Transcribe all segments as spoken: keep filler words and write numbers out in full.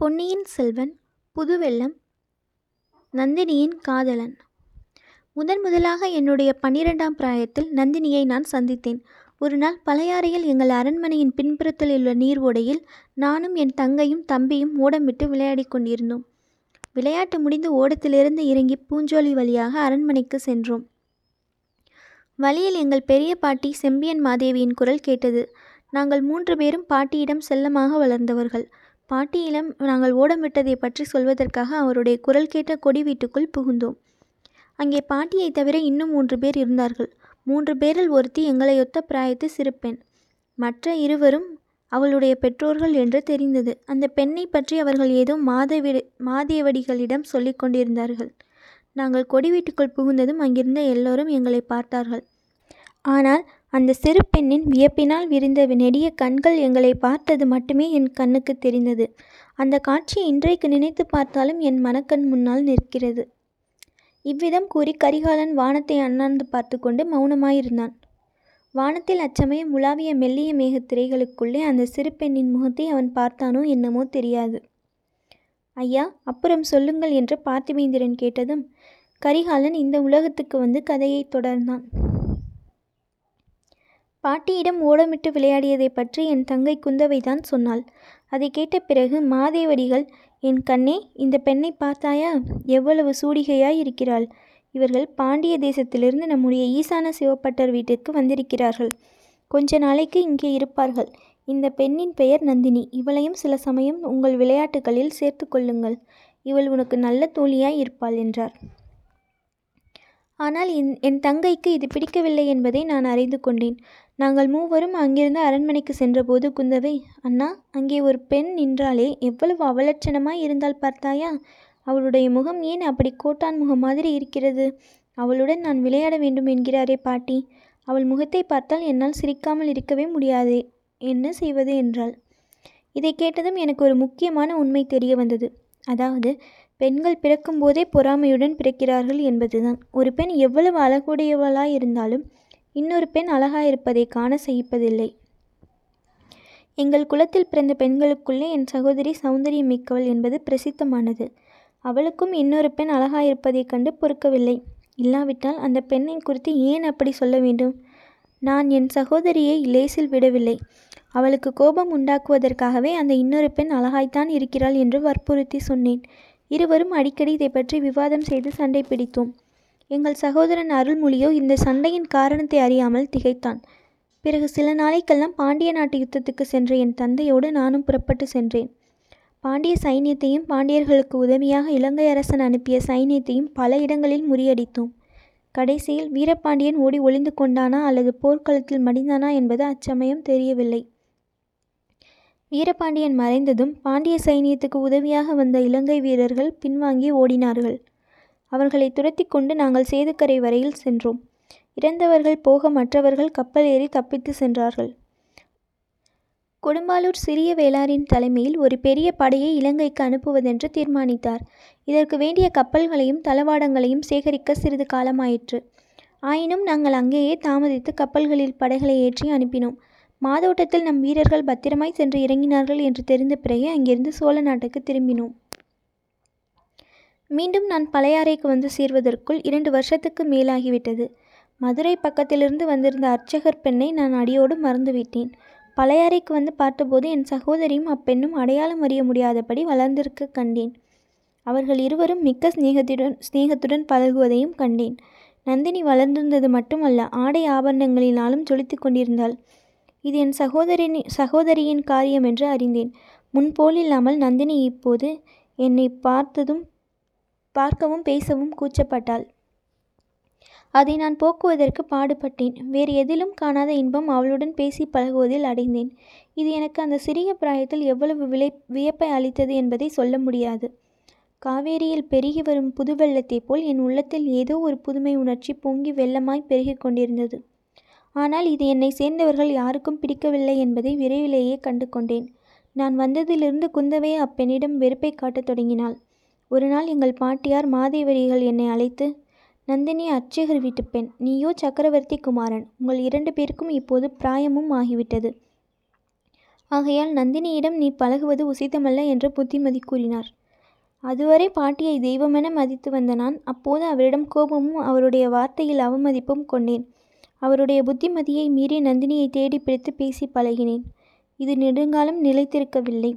பொன்னியின் செல்வன், புதுவெல்லம், நந்தினியின் காதலன். முதன் முதலாக என்னுடைய பன்னிரெண்டாம் பிராயத்தில் நந்தினியை நான் சந்தித்தேன். ஒரு நாள் பழையாறையில் எங்கள் அரண்மனையின் பின்புறத்தில் உள்ள நீர் ஓடையில் நானும் என் தங்கையும் தம்பியும் ஓடமிட்டு விளையாடி கொண்டிருந்தோம். விளையாட்டு முடிந்து ஓடத்திலிருந்து இறங்கி பூஞ்சோலி வழியாக அரண்மனைக்கு சென்றோம். வழியில் எங்கள் பெரிய பாட்டி செம்பியன் மாதேவியின் குரல் கேட்டது. நாங்கள் மூன்று பேரும் பாட்டியிடம் செல்லமாக வளர்ந்தவர்கள். பாட்டியிடம் நாங்கள் ஓடமிட்டதை பற்றி சொல்வதற்காக அவருடைய குரல் கேட்ட கொடி வீட்டுக்குள் புகுந்தோம். அங்கே பாட்டியை தவிர இன்னும் மூன்று பேர் இருந்தார்கள். மூன்று பேரில் ஒருத்தி எங்களையொத்த பிராயத்து சிறுபெண். மற்ற இருவரும் அவளுடைய பெற்றோர்கள் என்று தெரிந்தது. அந்த பெண்ணை பற்றி அவர்கள் ஏதோ மாதவி மாதேவடிகளிடம் சொல்லி கொண்டிருந்தார்கள். நாங்கள் கொடி வீட்டுக்குள் புகுந்ததும் அங்கிருந்த எல்லோரும் எங்களை பார்த்தார்கள். ஆனால் அந்த சிறு பெண்ணின் வியப்பினால் விரிந்த நெடிய கண்கள் எங்களை பார்த்தது மட்டுமே என் கண்ணுக்கு தெரிந்தது. அந்த காட்சி இன்றைக்கு நினைத்து பார்த்தாலும் என் மனக்கண் முன்னால் நிற்கிறது. இவ்விதம் கூறி கரிகாலன் வானத்தை அண்ணாந்து பார்த்து கொண்டு மௌனமாயிருந்தான். வானத்தில் அச்சமயம் உலாவிய மெல்லிய மேகத்திரைகளுக்குள்ளே அந்த சிறு பெண்ணின் முகத்தை அவன் பார்த்தானோ என்னமோ தெரியாது. ஐயா, அப்புறம் சொல்லுங்கள் என்று பார்த்திவேந்திரன் கேட்டதும் கரிகாலன் இந்த உலகத்துக்கு வந்து கதையை தொடர்ந்தான். பாட்டியிடம் ஓடமிட்டு விளையாடியதை பற்றி என் தங்கை குந்தவை தான் சொன்னாள். அதை கேட்ட பிறகு மாதேவடிகள், என் கண்ணே, இந்த பெண்ணை பார்த்தாயா? எவ்வளவு சூடிகையாய் இருக்கிறாள். இவர்கள் பாண்டிய தேசத்திலிருந்து நம்முடைய ஈசான சிவப்பட்டர் வீட்டிற்கு வந்திருக்கிறார்கள். கொஞ்ச நாளைக்கு இங்கே இருப்பார்கள். இந்த பெண்ணின் பெயர் நந்தினி. இவளையும் சில சமயம் உங்கள் விளையாட்டுகளில் சேர்த்து கொள்ளுங்கள். இவள் உனக்கு நல்ல தோழியாய் இருப்பாள் என்றார். ஆனால் என் தங்கைக்கு இது பிடிக்கவில்லை என்பதை நான் அறிந்து கொண்டேன். நாங்கள் மூவரும் அங்கிருந்து அரண்மனைக்கு சென்றபோது குந்தவை, அண்ணா, அங்கே ஒரு பெண் நின்றாலே, எவ்வளவு அவலட்சணமாய் இருந்தால் பார்த்தாயா? அவளுடைய முகம் ஏன் அப்படி கோட்டான் முகம் மாதிரி இருக்கிறது? அவளுடன் நான் விளையாட வேண்டும் என்கிறாரே பாட்டி. அவள் முகத்தை பார்த்தால் என்னால் சிரிக்காமல் இருக்கவே முடியாதே, என்ன செய்வது என்றாள். இதை கேட்டதும் எனக்கு ஒரு முக்கியமான உண்மை தெரிய வந்தது. அதாவது, பெண்கள் பிறக்கும் போதே பொறாமையுடன் பிறக்கிறார்கள் என்பதுதான். ஒரு பெண் எவ்வளவு அழகுடையவளாய் இருந்தாலும் இன்னொரு பெண் அழகாயிருப்பதை காண சகிப்பதில்லை. எங்கள் குலத்தில் பிறந்த பெண்களுக்குள்ளே என் சகோதரி சௌந்தரியம் மிக்கவள் என்பது பிரசித்தமானது. அவளுக்கும் இன்னொரு பெண் அழகாயிருப்பதைக் கண்டு பொறுக்கவில்லை. இல்லாவிட்டால் அந்த பெண்ணை குறித்து ஏன் அப்படி சொல்ல வேண்டும்? நான் என் சகோதரியை லேசில் விடவில்லை. அவளுக்கு கோபம் உண்டாக்குவதற்காகவே அந்த இன்னொரு பெண் அழகாய்த்தான் இருக்கிறாள் என்று வற்புறுத்தி சொன்னேன். இருவரும் அடிக்கடி இதை பற்றி விவாதம் செய்து சண்டை பிடித்தோம். எங்கள் சகோதரன் அருள்மொழியோ இந்த சண்டையின் காரணத்தை அறியாமல் திகைத்தான். பிறகு சில நாளைக்கெல்லாம் பாண்டிய நாட்டு யுத்தத்துக்கு சென்ற என் தந்தையோடு நானும் புறப்பட்டு சென்றேன். பாண்டிய சைன்யத்தையும் பாண்டியர்களுக்கு உதவியாக இலங்கை அரசன் அனுப்பிய சைன்யத்தையும் பல இடங்களில் முறியடித்தோம். கடைசியில் வீரபாண்டியன் ஓடி ஒளிந்து கொண்டானா அல்லது போர்க்களத்தில் மடிந்தானா என்பது அச்சமயம் தெரியவில்லை. வீரபாண்டியன் மறைந்ததும் பாண்டிய சைனியத்துக்கு உதவியாக வந்த இலங்கை வீரர்கள் பின்வாங்கி ஓடினார்கள். அவர்களை துரத்தி கொண்டு நாங்கள் சேதுக்கரை வரையில் சென்றோம். இறந்தவர்கள் போக மற்றவர்கள் கப்பல் ஏறி தப்பித்து சென்றார்கள். கொடும்பாளூர் சிறியவேளாரின் தலைமையில் ஒரு பெரிய படையை இலங்கைக்கு அனுப்புவதென்று தீர்மானித்தார். இதற்கு வேண்டிய கப்பல்களையும் தளவாடங்களையும் சேகரிக்க சிறிது காலமாயிற்று. ஆயினும் நாங்கள் அங்கேயே தாமதித்து கப்பல்களில் படைகளை ஏற்றி அனுப்பினோம். மாதோட்டத்தில் நம் வீரர்கள் பத்திரமாய் சென்று இறங்கினார்கள் என்று தெரிந்த பிறகே அங்கிருந்து சோழ நாட்டுக்கு திரும்பினோம். மீண்டும் நான் பழையாறைக்கு வந்து சேர்வதற்குள் இரண்டு வருஷத்துக்கு மேலாகிவிட்டது. மதுரை பக்கத்திலிருந்து வந்திருந்த அர்ச்சகர் பெண்ணை நான் அடியோடு மறந்துவிட்டேன். பழையாறைக்கு வந்து பார்த்தபோது என் சகோதரியும் அப்பெண்ணும் அடையாளம் அறிய முடியாதபடி வளர்ந்திருக்க கண்டேன். அவர்கள் இருவரும் மிக்க ஸ்நேகத்துடன் ஸ்நேகத்துடன் பழகுவதையும் கண்டேன். நந்தினி வளர்ந்திருந்தது மட்டுமல்ல, ஆடை ஆபரணங்களினாலும் ஜொலித்து கொண்டிருந்தாள். இது என் சகோதரின் சகோதரியின் காரியம் என்று அறிந்தேன். முன்போலில்லாமல் நந்தினி இப்போது என்னை பார்த்ததும் பார்க்கவும் பேசவும் கூச்சப்பட்டாள். அதை நான் போக்குவதற்கு பாடுபட்டேன். வேறு எதிலும் காணாத இன்பம் அவளுடன் பேசி பழகுவதில் அடைந்தேன். இது எனக்கு அந்த சிறிய பிராயத்தில் எவ்வளவு விலை வியப்பை அளித்தது என்பதை சொல்ல முடியாது. காவேரியில் பெருகி வரும் புதுவெள்ளத்தை போல் என் உள்ளத்தில் ஏதோ ஒரு புதுமை உணர்ச்சி பொங்கி வெள்ளமாய் பெருகி கொண்டிருந்தது. ஆனால் இது என்னை சேர்ந்தவர்கள் யாருக்கும் பிடிக்கவில்லை என்பதை விரைவிலேயே கண்டு கொண்டேன். நான் வந்ததிலிருந்து குந்தவை அப்பெண்ணிடம் வெறுப்பை காட்டத் தொடங்கினாள். ஒரு நாள் எங்கள் பாட்டியார் மாதேவரிகள் என்னை அழைத்து, நந்தினி அர்ச்சகர் வீட்டு பெண், நீயோ சக்கரவர்த்தி குமாரன், உங்கள் இரண்டு பேருக்கும் இப்போது பிராயமும் ஆகிவிட்டது. ஆகையால் நந்தினியிடம் நீ பழகுவது உசிதமல்ல என்று புத்திமதி கூறினார். அதுவரை பாட்டியை தெய்வமென மதித்து வந்த நான் அப்போது அவரிடம் கோபமும் அவருடைய வார்த்தையில் அவமதிப்பும் கொண்டேன். அவருடைய புத்திமதியை மீறி நந்தினியை தேடி பிடித்து பேசி பழகினேன். இது நெடுங்காலம் நிலைத்திருக்கவில்லை.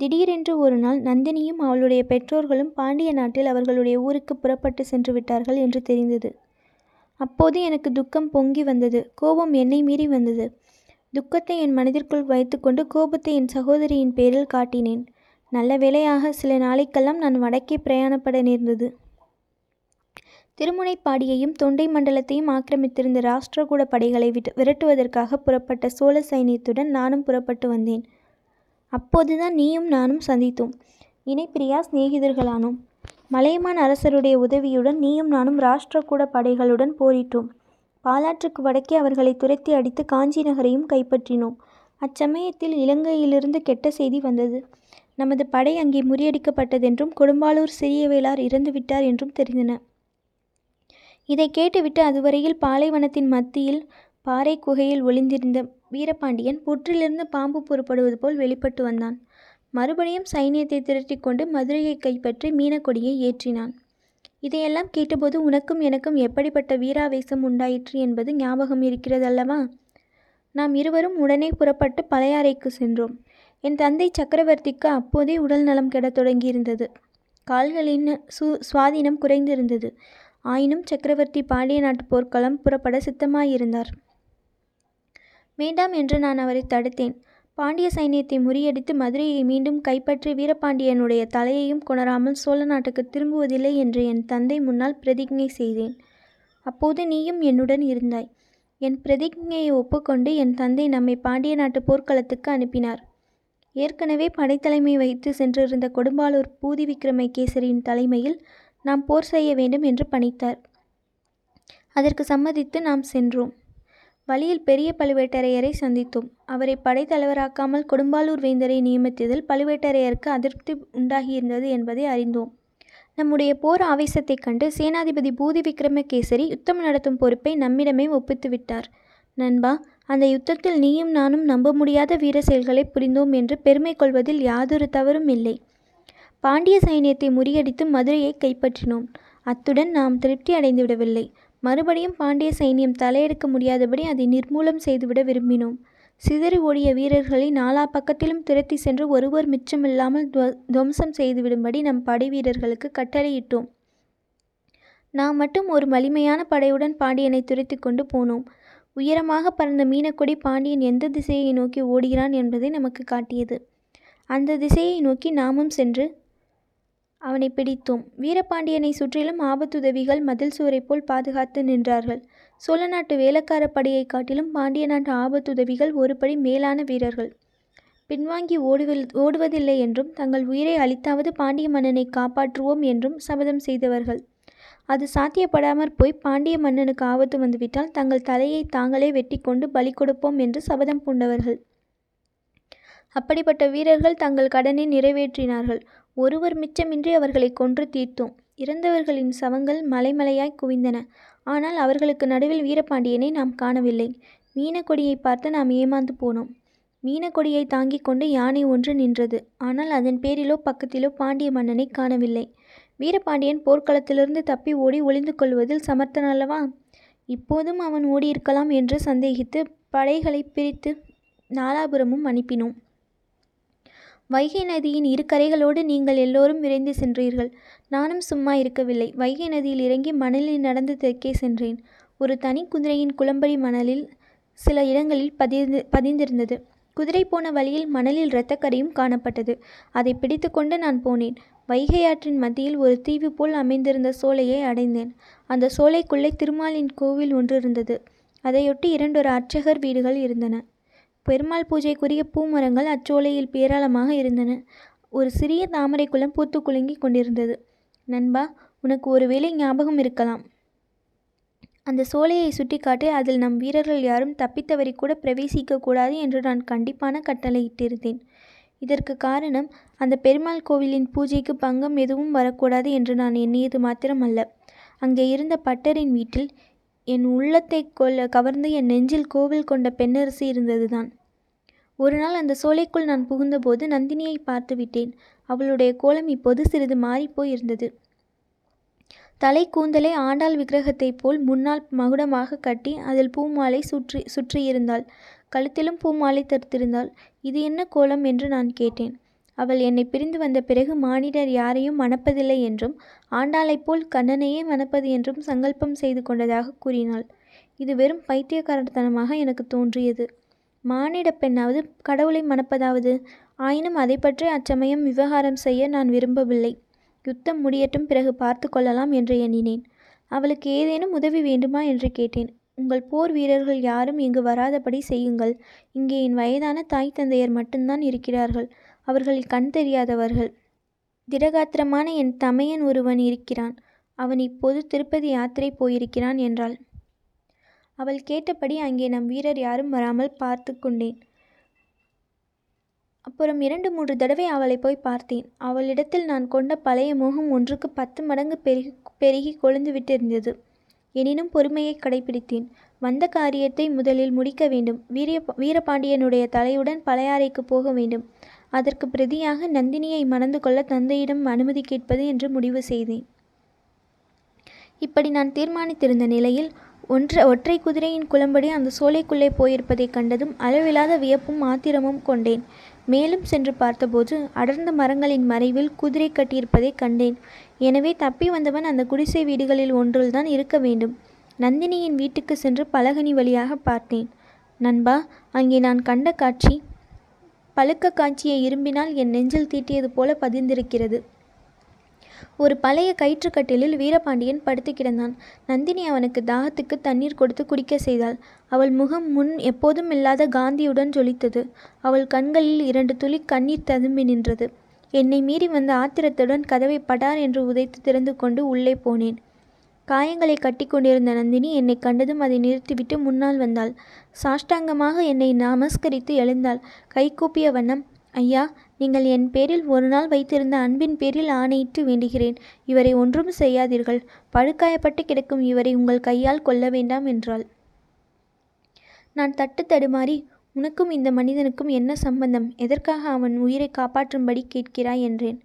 திடீரென்று ஒரு நாள் நந்தினியும் அவளுடைய பெற்றோர்களும் பாண்டிய நாட்டில் அவர்களுடைய ஊருக்கு புறப்பட்டு சென்று விட்டார்கள் என்று தெரிந்தது. அப்போது எனக்கு துக்கம் பொங்கி வந்தது. கோபம் என்னை மீறி வந்தது. துக்கத்தை என் மனதிற்குள் வைத்துக்கொண்டு கோபத்தை என் சகோதரியின் பேரில் காட்டினேன். நல்ல வேளையாக சில நாளைக்கெல்லாம் நான் வடக்கே பிரயாணப்பட நேர்ந்தது. திருமுனைப்பாடியையும் தொண்டை மண்டலத்தையும் ஆக்கிரமித்திருந்த ராஷ்டிரகூட படைகளை விட்டு விரட்டுவதற்காக புறப்பட்ட சோழ சைன்யத்துடன் நானும் புறப்பட்டு வந்தேன். அப்போதுதான் நீயும் நானும் சந்தித்தோம். இணைப்பிரியா சிநேகிதர்களானோம். மலையமான் அரசருடைய உதவியுடன் நீயும் நானும் ராஷ்டிரகூட படைகளுடன் போரிட்டோம். பாலாற்றுக்கு வடக்கே அவர்களை துரத்தி அடித்து காஞ்சி நகரையும் கைப்பற்றினோம். அச்சமயத்தில் இலங்கையிலிருந்து கெட்ட செய்தி வந்தது. நமது படை அங்கே முறியடிக்கப்பட்டதென்றும் கொடும்பாளூர் சிறியவேளார் இறந்துவிட்டார் என்றும் தெரிந்தன. இதை கேட்டுவிட்டு அதுவரையில் பாலைவனத்தின் மத்தியில் பாறை குகையில் ஒளிந்திருந்த வீரபாண்டியன் புற்றிலிருந்து பாம்பு புறப்படுவது போல் வெளிப்பட்டு வந்தான். மறுபடியும் சைன்யத்தை திரட்டிக்கொண்டு மதுரையை கைப்பற்றி மீனக்கொடியை ஏற்றினான். இதையெல்லாம் கேட்டபோது உனக்கும் எனக்கும் எப்படிப்பட்ட வீராவேசம் உண்டாயிற்று என்பது ஞாபகம் இருக்கிறதல்லவா? நாம் இருவரும் உடனே புறப்பட்டு பழையாறைக்கு சென்றோம். என் தந்தை சக்கரவர்த்திக்கு அப்போதே உடல் நலம் கெடத் தொடங்கியிருந்தது. கால்களின் சு சுவாதீனம் குறைந்திருந்தது. ஆயினும் சக்கரவர்த்தி பாண்டிய நாட்டு போர்க்களம் புறப்பட சித்தமாயிருந்தார். வேண்டாம் என்று நான் அவரை தடுத்தேன். பாண்டிய சைன்யத்தை முறியடித்து மதுரையை மீண்டும் கைப்பற்றி வீரபாண்டியனுடைய தலையையும் கொணராமல் சோழ நாட்டுக்கு திரும்புவதில்லை என்று என் தந்தை முன்னால் பிரதிஜ்ஞை செய்தேன். அப்போது நீயும் என்னுடன் இருந்தாய். என் பிரதிஜ்ஞையை ஒப்புக்கொண்டு என் தந்தை நம்மை பாண்டிய நாட்டு போர்க்களத்துக்கு அனுப்பினார். ஏற்கனவே படைத்தலைமை வகித்து சென்றிருந்த கொடும்பாளூர் பூதி விக்ரம கேசரியின் தலைமையில் நாம் போர் செய்ய வேண்டும் என்று பணித்தார். அதற்கு சம்மதித்து நாம் சென்றோம். வழியில் பெரிய பழுவேட்டரையரை சந்தித்தோம். அவரை படைத்தலைவராக்காமல் கொடும்பாளூர் வேந்தரை நியமித்ததில் பழுவேட்டரையருக்கு அதிருப்தி உண்டாகியிருந்தது என்பதை அறிந்தோம். நம்முடைய போர் ஆவேசத்தை கண்டு சேனாதிபதி பூதி விக்ரம கேசரி யுத்தம் நடத்தும் பொறுப்பை நம்மிடமே ஒப்பித்து விட்டார். நண்பா, அந்த யுத்தத்தில் நீயும் நானும் நம்ப முடியாத வீர செயல்களை புரிந்தோம் என்று பெருமை கொள்வதில் யாதொரு தவறும் இல்லை. பாண்டிய சைன்யத்தை முறியடித்து மதுரையை கைப்பற்றினோம். அத்துடன் நாம் திருப்தி அடைந்துவிடவில்லை. மறுபடியும் பாண்டிய சைன்யம் தலையெடுக்க முடியாதபடி அதை நிர்மூலம் செய்துவிட விரும்பினோம். சிதறி ஓடிய வீரர்களை நாலா பக்கத்திலும் துரத்தி சென்று ஒருவர் மிச்சமில்லாமல் துவ துவம்சம் செய்துவிடும்படி நம் படை வீரர்களுக்கு கட்டளையிட்டோம். நாம் மட்டும் ஒரு வலிமையான படையுடன் பாண்டியனை துரத்தி கொண்டு போனோம். உயரமாக பறந்த மீனக்கொடி பாண்டியன் எந்த திசையை நோக்கி ஓடுகிறான் என்பதை நமக்கு காட்டியது. அந்த திசையை நோக்கி நாமும் சென்று அவனை பிடித்தோம். வீரபாண்டியனை சுற்றிலும் ஆபத்துதவிகள் மதில் சுவரை போல் பாதுகாத்து நின்றார்கள். சோழ நாட்டு வேலக்கார படையை காட்டிலும் பாண்டிய நாட்டு ஆபத்துதவிகள் ஒருபடி மேலான வீரர்கள். பின்வாங்கி ஓடுவில் ஓடுவதில்லை என்றும் தங்கள் உயிரை அளித்தாவது பாண்டிய மன்னனை காப்பாற்றுவோம் என்றும் சபதம் செய்தவர்கள். அது சாத்தியப்படாமற் போய் பாண்டிய மன்னனுக்கு ஆபத்து வந்துவிட்டால் தங்கள் தலையை தாங்களே வெட்டி கொண்டு பலி கொடுப்போம் என்று சபதம் பூண்டவர்கள். அப்படிப்பட்ட வீரர்கள் தங்கள் கடனை நிறைவேற்றினார்கள். ஒருவர் மிச்சமின்றி அவர்களை கொன்று தீர்த்தோம். இறந்தவர்களின் சவங்கள் மலைமலையாய் குவிந்தன. ஆனால் அவர்களுக்கு நடுவில் வீரபாண்டியனை நாம் காணவில்லை. மீனக்கொடியை பார்த்து நாம் ஏமாந்து போனோம். மீனக்கொடியை தாங்கி கொண்டு யானை ஒன்று நின்றது. ஆனால் அதன் பேரிலோ பக்கத்திலோ பாண்டிய மன்னனை காணவில்லை. வீரபாண்டியன் போர்க்களத்திலிருந்து தப்பி ஓடி ஒளிந்து கொள்வதில் சமர்த்தன் அல்லவா? இப்போதும் அவன் ஓடியிருக்கலாம் என்று சந்தேகித்து படைகளை பிரித்து நாலாபுரமும் அனுப்பினோம். வைகை நதியின் இரு கரைகளோடு நீங்கள் எல்லோரும் விரைந்து சென்றீர்கள். நானும் சும்மா இருக்கவில்லை. வைகை நதியில் இறங்கி மணலில் நடந்து தெற்கே சென்றேன். ஒரு தனி குதிரையின் குளம்பரி மணலில் சில இடங்களில் பதிந்து பதிந்திருந்தது. குதிரை போன வழியில் மணலில் இரத்தக்கரையும் காணப்பட்டது. அதை பிடித்து கொண்டு நான் போனேன். வைகை ஆற்றின் மத்தியில் ஒரு தீவு போல் அமைந்திருந்த சோலையை அடைந்தேன். அந்த சோலைக்குள்ளே திருமாலின் கோவில் ஒன்று இருந்தது. அதையொட்டி இரண்டொரு அர்ச்சகர் வீடுகள் இருந்தன. பெருமாள் பூஜைக்குரிய பூமரங்கள் அச்சோலையில் பேராளமாக இருந்தன. ஒரு சிறிய தாமரை குளம் பூத்து குலுங்கி கொண்டிருந்தது. நண்பா, உனக்கு ஒருவேளை ஞாபகம் இருக்கலாம். அந்த சோலையை சுட்டி காட்டி அதில் நம் வீரர்கள் யாரும் தப்பித்தவரை கூட பிரவேசிக்க கூடாது என்று நான் கண்டிப்பான கட்டளையிட்டிருந்தேன். இதற்கு காரணம் அந்த பெருமாள் கோவிலின் பூஜைக்கு பங்கம் எதுவும் வரக்கூடாது என்று நான் எண்ணியது மாத்திரமல்ல, அங்கே இருந்த பட்டரின் வீட்டில் என் உள்ளத்தை கொள்ள கவர்ந்து என் நெஞ்சில் கோவில் கொண்ட பெண்ணரசி இருந்ததுதான். ஒரு நாள் அந்த சோலைக்குள் நான் புகுந்தபோது நந்தினியை பார்த்து விட்டேன். அவளுடைய கோலம் இப்போது சிறிது மாறிப்போய் இருந்தது. தலை கூந்தலை ஆண்டாள் விக்கிரகத்தைப் போல் முன்னால் மகுடமாக கட்டி அதில் பூமாலை சுற்றி சுற்றியிருந்தாள். கழுத்திலும் பூமாலை தரித்திருந்தாள். இது என்ன கோலம் என்று நான் கேட்டேன். அவள் என்னை பிரிந்து வந்த பிறகு மானிடர் யாரையும் மணப்பதில்லை என்றும் ஆண்டாளைப் போல் கண்ணனையே மணப்பது என்றும் சங்கல்பம் செய்து கொண்டதாக கூறினாள். இது வெறும் பைத்தியக்காரத்தனமாக எனக்கு தோன்றியது. மானிட பெண்ணாவது கடவுளை மணப்பதாவது. ஆயினும் அதை பற்றி அச்சமயம் விவகாரம் செய்ய நான் விரும்பவில்லை. யுத்தம் முடியட்டும், பிறகு பார்த்து கொள்ளலாம் என்று எண்ணினேன். அவளுக்கு ஏதேனும் உதவி வேண்டுமா என்று கேட்டேன். உங்கள் போர் வீரர்கள் யாரும் இங்கு வராதபடி செய்யுங்கள். இங்கே என் வயதான தாய் தந்தையர் மட்டும்தான் இருக்கிறார்கள். அவர்கள் கண் தெரியாதவர்கள். திடகாத்திரமான என் தமையன் ஒருவன் இருக்கிறான். அவன் இப்போது திருப்பதி யாத்திரை போயிருக்கிறான் என்றாள். அவள் கேட்டபடி அங்கே நம் வீரர் யாரும் வராமல் பார்த்து கொண்டேன். அப்புறம் இரண்டு மூன்று தடவை அவளை போய் பார்த்தேன். அவளிடத்தில் நான் கொண்ட பழைய மோகம் ஒன்றுக்கு பத்து மடங்கு பெருகி பெருகி கொழுந்து விட்டிருந்தது. எனினும் பொறுமையை கடைபிடித்தேன். வந்த காரியத்தை முதலில் முடிக்க வேண்டும். வீரிய வீரபாண்டியனுடைய தலையுடன் பழையாறைக்கு போக வேண்டும். அதற்கு பிரதியாக நந்தினியை மணந்து கொள்ள தந்தையிடம் அனுமதி கேட்பது என்று முடிவு செய்தேன். இப்படி நான் தீர்மானித்திருந்த நிலையில் ஒன்ற ஒற்றை குதிரையின் குளம்படி அந்த சோலைக்குள்ளே போயிருப்பதை கண்டதும் அளவில்லாத வியப்பும் ஆத்திரமும் கொண்டேன். மேலும் சென்று பார்த்தபோது அடர்ந்த மரங்களின் மறைவில் குதிரை கட்டியிருப்பதை கண்டேன். எனவே தப்பி வந்தவன் அந்த குடிசை வீடுகளில் ஒன்றில்தான் இருக்க வேண்டும். நந்தினியின் வீட்டுக்கு சென்று பலகனி வழியாக பார்த்தேன். நண்பா, அங்கே நான் கண்ட காட்சி பழுக்க காட்சியை இரும்பினால் என் நெஞ்சில் தீட்டியது போல பதிந்திருக்கிறது. ஒரு பழைய கயிற்றுக்கட்டிலில் வீரபாண்டியன் படுத்து கிடந்தான். நந்தினி அவனுக்கு தாகத்துக்கு தண்ணீர் கொடுத்து குடிக்க செய்தாள். அவள் முகம் முன் எப்போதும் இல்லாத காந்தியுடன் ஜொலித்தது. அவள் கண்களில் இரண்டு துளி கண்ணீர் ததும்பி நின்றது. என்னை மீறி வந்த ஆத்திரத்துடன் கதவை படார் என்று உதைத்து திறந்து கொண்டு உள்ளே போனேன். காயங்களை கட்டி கொண்டிருந்த நந்தினி என்னை கண்டதும் அதை நிறுத்திவிட்டு முன்னால் வந்தாள். சாஷ்டாங்கமாக என்னை நமஸ்கரித்து எழுந்தாள். கைகூப்பிய வண்ணம், ஐயா, நீங்கள் என் பேரில் ஒரு நாள் வைத்திருந்த அன்பின் பேரில் ஆணையிட்டு வேண்டுகிறேன். இவரை ஒன்றும் செய்யாதீர்கள். படுகாயப்பட்டு கிடக்கும் இவரை உங்கள் கையால் கொல்ல வேண்டாம் என்றாள். நான் தட்டு தடுமாறி, உனக்கும் இந்த மனிதனுக்கும் என்ன சம்பந்தம்? எதற்காக அவன் உயிரை காப்பாற்றும்படி கேட்கிறாய் என்றேன்.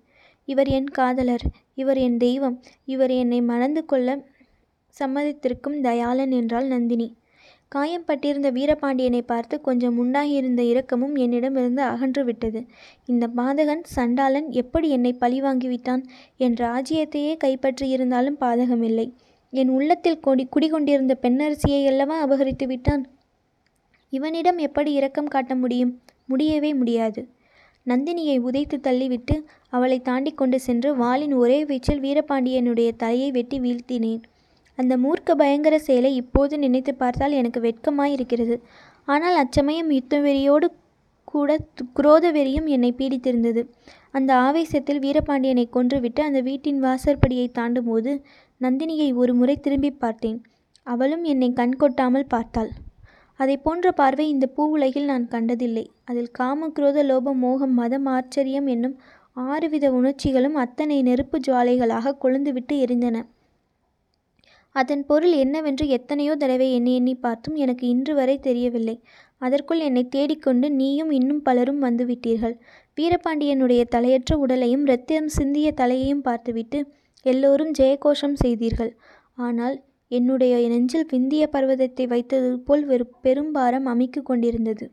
இவர் என் காதலர். இவர் என் தெய்வம். இவர் என்னை மணந்து கொள்ள சம்மதித்திருக்கும் தயாளன் என்றாள் நந்தினி. காயம்பட்டிருந்த வீரபாண்டியனை பார்த்து கொஞ்சம் உண்டாகியிருந்த இரக்கமும் என்னிடமிருந்து அகன்று விட்டது. இந்த பாதகன் சண்டாளன் எப்படி என்னை பழிவாங்கிவிட்டான்? என் ராஜ்யத்தையே கைப்பற்றியிருந்தாலும் பாதகமில்லை. என் உள்ளத்தில் கொடி குடிகொண்டிருந்த பெண்ணரசியை அல்லவா அபகரித்து விட்டான். இவனிடம் எப்படி இரக்கம் காட்ட முடியும்? முடியவே முடியாது. நந்தினியை உதைத்து தள்ளிவிட்டு அவளை தாண்டி கொண்டு சென்று வாளின் ஒரே வீச்சில் வீரபாண்டியனுடைய தலையை வெட்டி வீழ்த்தினேன். அந்த மூர்க்க பயங்கர செயலை இப்போது நினைத்து பார்த்தால் எனக்கு வெட்கமாயிருக்கிறது. ஆனால் அச்சமயம் யுத்தவெறியோடு கூட குரோத வெறியும் என்னை பீடித்திருந்தது. அந்த ஆவேசத்தில் வீரபாண்டியனை கொன்றுவிட்டு அந்த வீட்டின் வாசற்படியை தாண்டும் போது நந்தினியை ஒரு முறை திரும்பி பார்த்தேன். அவளும் என்னை கண்கொட்டாமல் பார்த்தாள். அதை போன்ற பார்வை இந்த பூ உலகில் நான் கண்டதில்லை. அதில் காம குரோத லோப மோகம் மதம் ஆச்சரியம் என்னும் ஆறுவித உணர்ச்சிகளும் அத்தனை நெருப்பு ஜுவாலைகளாக கொழுந்துவிட்டு எரிந்தன. அதன் பொருள் என்னவென்று எத்தனையோ தடவை எண்ணி எண்ணி பார்த்தும் எனக்கு இன்று வரை தெரியவில்லை. அதற்குள் என்னை தேடிக்கொண்டு நீயும் இன்னும் பலரும் வந்துவிட்டீர்கள். வீரபாண்டியனுடைய தலையற்ற உடலையும் இரத்தம் சிந்திய தலையையும் பார்த்துவிட்டு எல்லோரும் ஜெயகோஷம் செய்தீர்கள். ஆனால் என்னுடைய நெஞ்சில் விந்திய பர்வதத்தை வைத்தது போல் வெறும் பெரும்பாரம் அமைக்கு கொண்டிருந்தது.